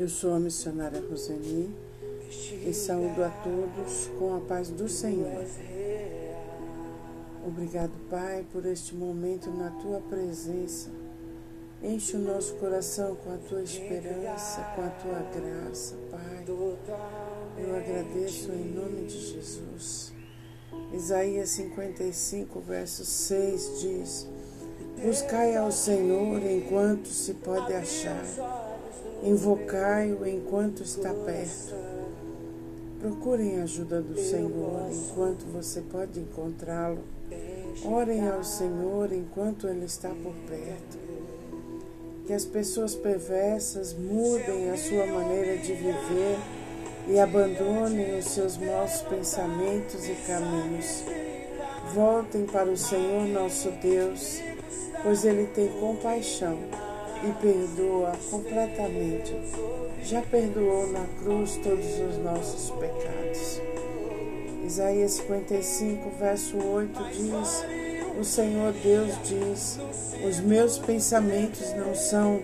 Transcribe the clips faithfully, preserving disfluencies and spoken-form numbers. Eu sou a missionária Rosemir e saúdo a todos com a paz do Senhor. Obrigado, Pai, por este momento na Tua presença. Enche o nosso coração com a Tua esperança, com a Tua graça, Pai. Eu agradeço em nome de Jesus. Isaías cinquenta e cinco, verso seis diz: buscai ao Senhor enquanto se pode achar, invocai-o enquanto está perto. Procurem a ajuda do Senhor enquanto você pode encontrá-lo. Orem ao Senhor enquanto Ele está por perto. Que as pessoas perversas mudem a sua maneira de viver e abandonem os seus maus pensamentos e caminhos. Voltem para o Senhor nosso Deus, pois Ele tem compaixão e perdoa completamente. Já perdoou na cruz todos os nossos pecados. Isaías cinquenta e cinco, verso oito diz: o Senhor Deus diz, os meus pensamentos não são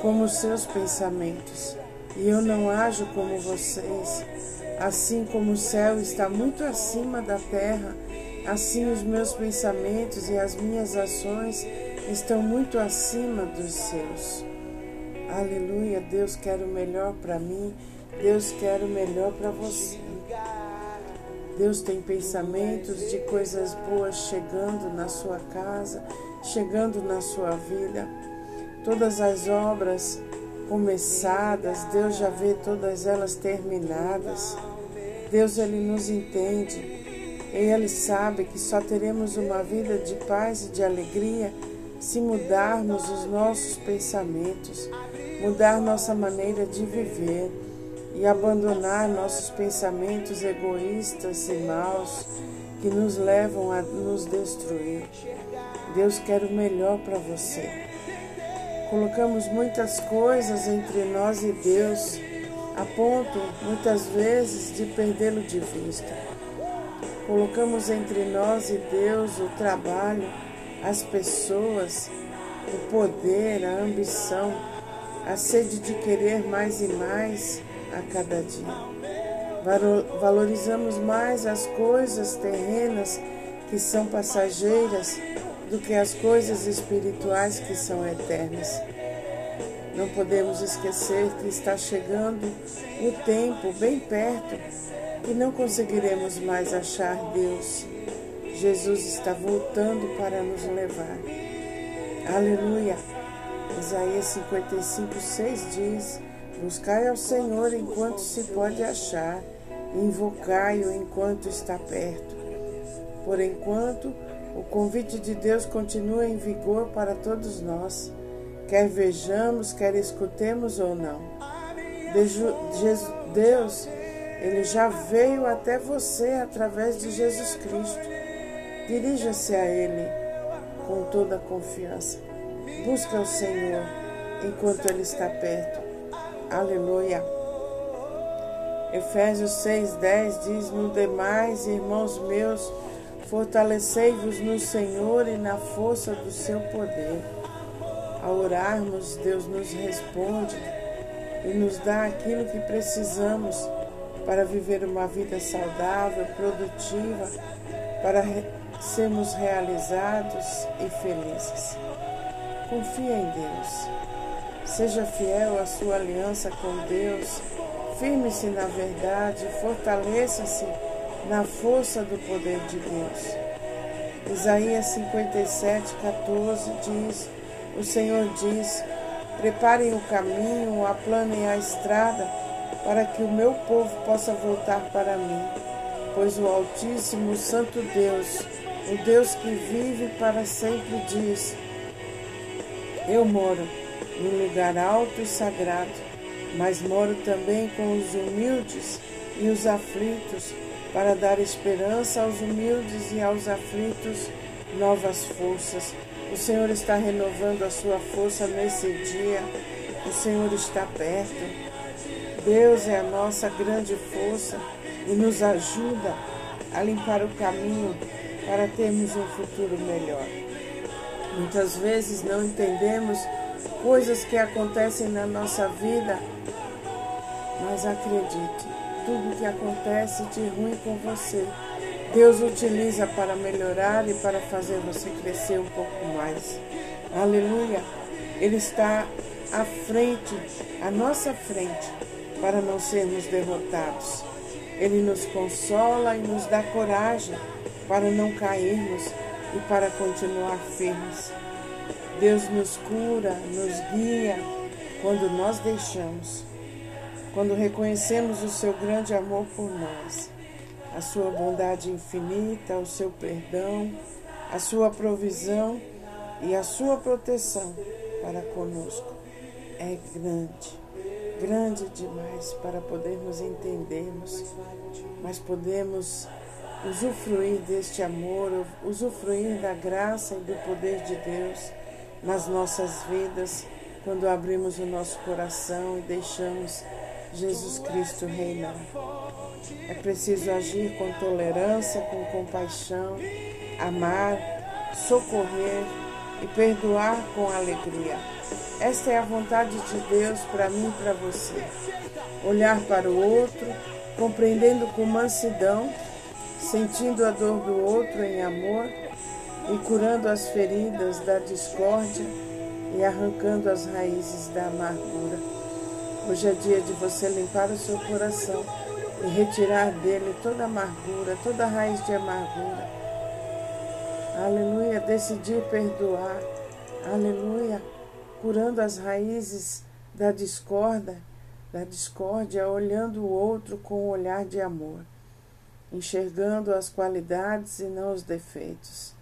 como os seus pensamentos, e eu não ajo como vocês. Assim como o céu está muito acima da terra, assim os meus pensamentos e as minhas ações estão muito acima dos seus. Aleluia, Deus quer o melhor para mim, Deus quer o melhor para você. Deus tem pensamentos de coisas boas chegando na sua casa, chegando na sua vida. Todas as obras começadas, Deus já vê todas elas terminadas. Deus, Ele nos entende. Ele sabe que só teremos uma vida de paz e de alegria se mudarmos os nossos pensamentos, mudar nossa maneira de viver e abandonar nossos pensamentos egoístas e maus que nos levam a nos destruir. Deus quer o melhor para você. Colocamos muitas coisas entre nós e Deus, a ponto, muitas vezes, de perdê-lo de vista. Colocamos entre nós e Deus o trabalho, as pessoas, o poder, a ambição, a sede de querer mais e mais a cada dia. Valorizamos mais as coisas terrenas que são passageiras do que as coisas espirituais que são eternas. Não podemos esquecer que está chegando o tempo bem perto e não conseguiremos mais achar Deus. Jesus está voltando para nos levar. Aleluia! Isaías cinquenta e cinco, seis diz: buscai ao Senhor enquanto se pode achar, invocai-o enquanto está perto. Por enquanto, o convite de Deus continua em vigor para todos nós, quer vejamos, quer escutemos ou não. Deus, Ele já veio até você através de Jesus Cristo. Dirija-se a Ele com toda a confiança. Busca o Senhor enquanto Ele está perto. Aleluia. Efésios seis, dez diz: no demais, irmãos meus, fortalecei-vos no Senhor e na força do seu poder. Ao orarmos, Deus nos responde e nos dá aquilo que precisamos para viver uma vida saudável, produtiva, para sermos realizados e felizes. Confie em Deus. Seja fiel à sua aliança com Deus. Firme-se na verdade. Fortaleça-se na força do poder de Deus. Isaías cinquenta e sete, quatorze diz: o Senhor diz, preparem o caminho, aplanem a estrada, para que o meu povo possa voltar para mim. Pois o Altíssimo, o Santo Deus, o Deus que vive para sempre, diz: eu moro num lugar alto e sagrado, mas moro também com os humildes e os aflitos, para dar esperança aos humildes e aos aflitos novas forças. O Senhor está renovando a sua força nesse dia. O Senhor está perto. Deus é a nossa grande força e nos ajuda a limpar o caminho para termos um futuro melhor. Muitas vezes não entendemos coisas que acontecem na nossa vida Mas acredite, tudo que acontece de ruim com você, Deus utiliza para melhorar e para fazer você crescer um pouco mais. Aleluia! Ele está à frente, à nossa frente, para não sermos derrotados. Ele nos consola e nos dá coragem para não cairmos e para continuar firmes. Deus nos cura, nos guia quando nós deixamos, quando reconhecemos o seu grande amor por nós, a sua bondade infinita, o seu perdão, a sua provisão e a sua proteção para conosco. É grande, grande demais para podermos entendermos, mas podemos usufruir deste amor, usufruir da graça e do poder de Deus nas nossas vidas, quando abrimos o nosso coração e deixamos Jesus Cristo reinar. É preciso agir com tolerância, com compaixão, amar, socorrer e perdoar com alegria. Esta é a vontade de Deus para mim e para você. Olhar para o outro, compreendendo com mansidão, sentindo a dor do outro em amor e curando as feridas da discórdia e arrancando as raízes da amargura. Hoje é dia de você limpar o seu coração e retirar dele toda amargura, toda raiz de amargura. Aleluia, decidir perdoar. Aleluia, curando as raízes da discórdia, da discórdia, olhando o outro com um olhar de amor, enxergando as qualidades e não os defeitos.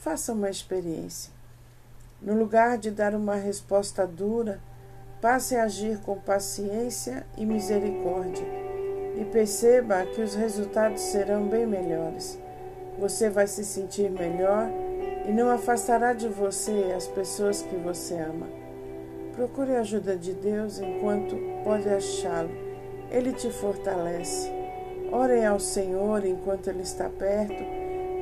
Faça uma experiência. No lugar de dar uma resposta dura, passe a agir com paciência e misericórdia e perceba que os resultados serão bem melhores. Você vai se sentir melhor e não afastará de você as pessoas que você ama. Procure a ajuda de Deus enquanto pode achá-lo. Ele te fortalece. Orem ao Senhor enquanto Ele está perto,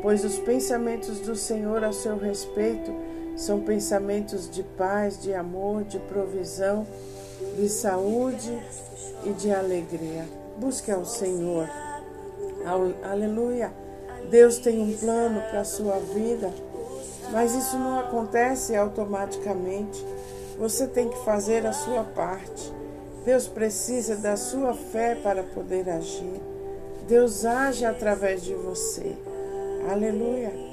pois os pensamentos do Senhor a seu respeito são pensamentos de paz, de amor, de provisão, de saúde e de alegria. Busque ao Senhor. Aleluia! Deus tem um plano para a sua vida, mas isso não acontece automaticamente. Você tem que fazer a sua parte. Deus precisa da sua fé para poder agir. Deus age através de você. Aleluia!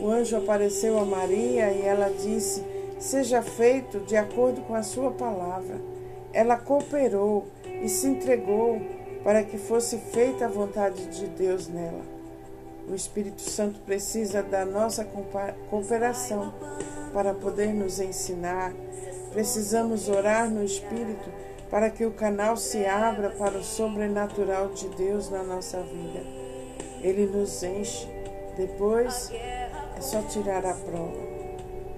O anjo apareceu a Maria e ela disse: seja feito de acordo com a sua palavra. Ela cooperou e se entregou para que fosse feita a vontade de Deus nela. O Espírito Santo precisa da nossa cooperação para poder nos ensinar. Precisamos orar no Espírito para que o canal se abra para o sobrenatural de Deus na nossa vida. Ele nos enche. Depois é só tirar a prova.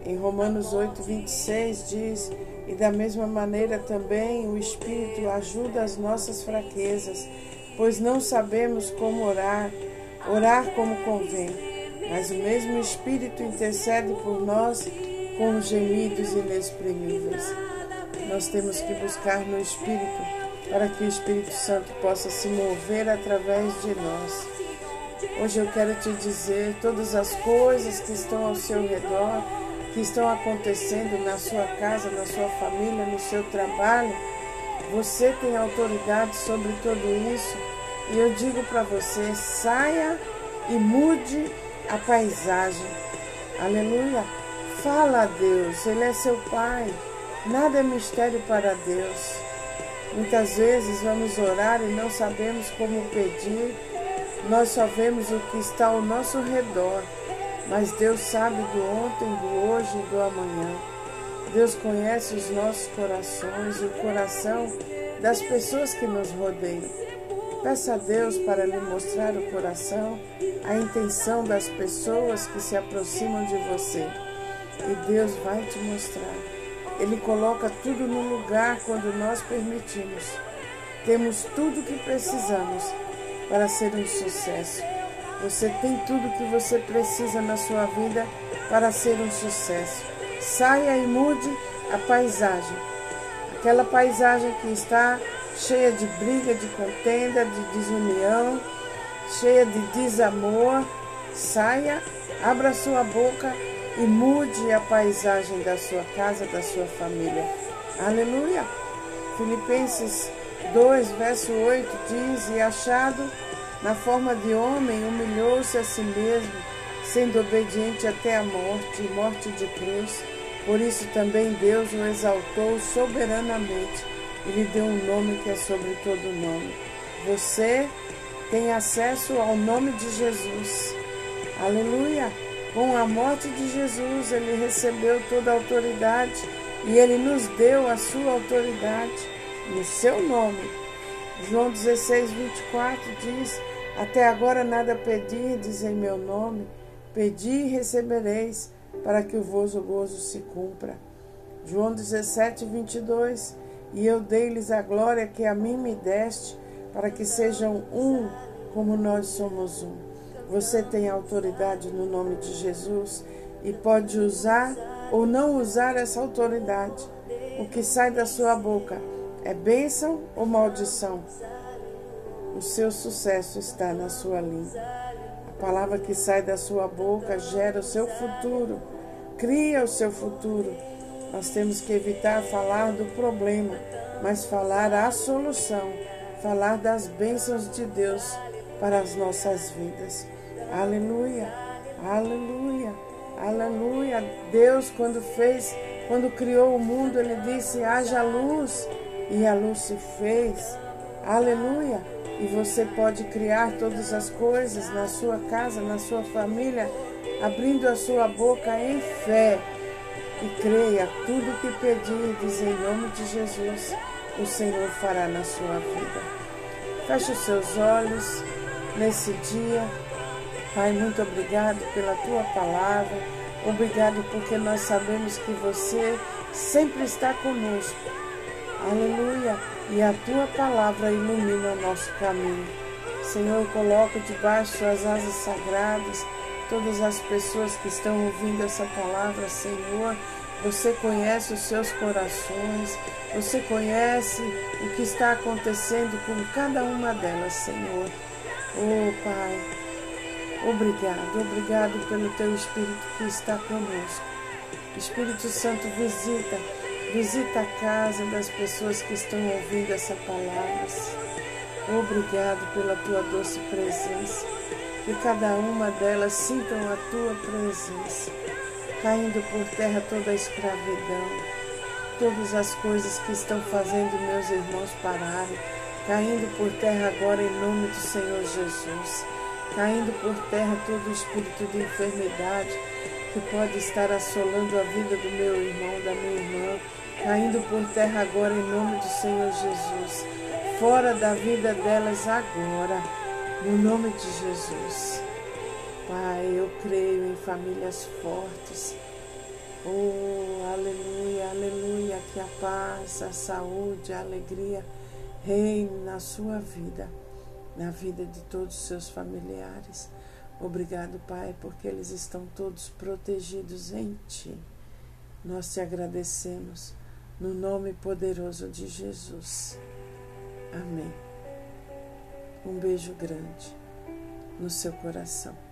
Em Romanos oito, vinte e seis diz: e da mesma maneira também o Espírito ajuda as nossas fraquezas, pois não sabemos como orar, orar como convém, mas o mesmo Espírito intercede por nós com gemidos inexprimíveis. Nós temos que buscar no Espírito para que o Espírito Santo possa se mover através de nós. Hoje eu quero te dizer: todas as coisas que estão ao seu redor, que estão acontecendo na sua casa, na sua família, no seu trabalho, você tem autoridade sobre tudo isso. E eu digo para você: saia e mude a paisagem. Aleluia! Fala a Deus, Ele é seu Pai. Nada é mistério para Deus. Muitas vezes vamos orar e não sabemos como pedir. Nós só vemos o que está ao nosso redor. Mas Deus sabe do ontem, do hoje e do amanhã. Deus conhece os nossos corações e o coração das pessoas que nos rodeiam. Peça a Deus para lhe mostrar o coração, a intenção das pessoas que se aproximam de você. E Deus vai te mostrar. Ele coloca tudo no lugar quando nós permitimos. Temos tudo o que precisamos para ser um sucesso. Você tem tudo o que você precisa na sua vida para ser um sucesso. Saia e mude a paisagem. Aquela paisagem que está cheia de briga, de contenda, de desunião, cheia de desamor, saia, abra sua boca e mude a paisagem da sua casa, da sua família. Aleluia! Filipenses dois, verso oito diz: e achado na forma de homem, humilhou-se a si mesmo, sendo obediente até a morte, morte de cruz. Por isso também Deus o exaltou soberanamente e lhe deu um nome que é sobre todo nome. Você tem acesso ao nome de Jesus. Aleluia! Com a morte de Jesus, ele recebeu toda a autoridade e ele nos deu a sua autoridade no seu nome. João dezesseis, vinte e quatro diz: até agora nada pedides em meu nome, pedi e recebereis, para que o vosso gozo se cumpra. João dezessete, vinte e dois: e eu dei-lhes a glória que a mim me deste, para que sejam um como nós somos um. Você tem autoridade no nome de Jesus e pode usar ou não usar essa autoridade. O que sai da sua boca é bênção ou maldição? O seu sucesso está na sua língua. A palavra que sai da sua boca gera o seu futuro, cria o seu futuro. Nós temos que evitar falar do problema, mas falar a solução, falar das bênçãos de Deus para as nossas vidas. Aleluia, aleluia, aleluia. Deus, quando fez, quando criou o mundo, ele disse: haja luz, e a luz se fez. Aleluia. E você pode criar todas as coisas na sua casa, na sua família, abrindo a sua boca em fé. E creia, tudo que pedirdes em nome de Jesus, o Senhor fará na sua vida. Feche os seus olhos nesse dia. Pai, muito obrigado pela Tua palavra. Obrigado porque nós sabemos que Você sempre está conosco. Aleluia! E a Tua palavra ilumina o nosso caminho. Senhor, coloca debaixo das asas sagradas todas as pessoas que estão ouvindo essa palavra, Senhor. Você conhece os seus corações, você conhece o que está acontecendo com cada uma delas, Senhor. Oh, Pai, obrigado, obrigado pelo Teu Espírito que está conosco. Espírito Santo, visita, visita a casa das pessoas que estão ouvindo essa palavra. Obrigado pela Tua doce presença, que cada uma delas sintam a Tua presença. Caindo por terra toda a escravidão, todas as coisas que estão fazendo meus irmãos pararem, caindo por terra agora em nome do Senhor Jesus, caindo por terra todo espírito de enfermidade que pode estar assolando a vida do meu irmão, da minha irmã, caindo por terra agora em nome do Senhor Jesus, fora da vida delas agora, no nome de Jesus. Pai, eu creio em famílias fortes. Oh, aleluia, aleluia, que a paz, a saúde, a alegria reine na sua vida, na vida de todos os seus familiares. Obrigado, Pai, porque eles estão todos protegidos em Ti. Nós Te agradecemos, no nome poderoso de Jesus. Amém. Um beijo grande no seu coração.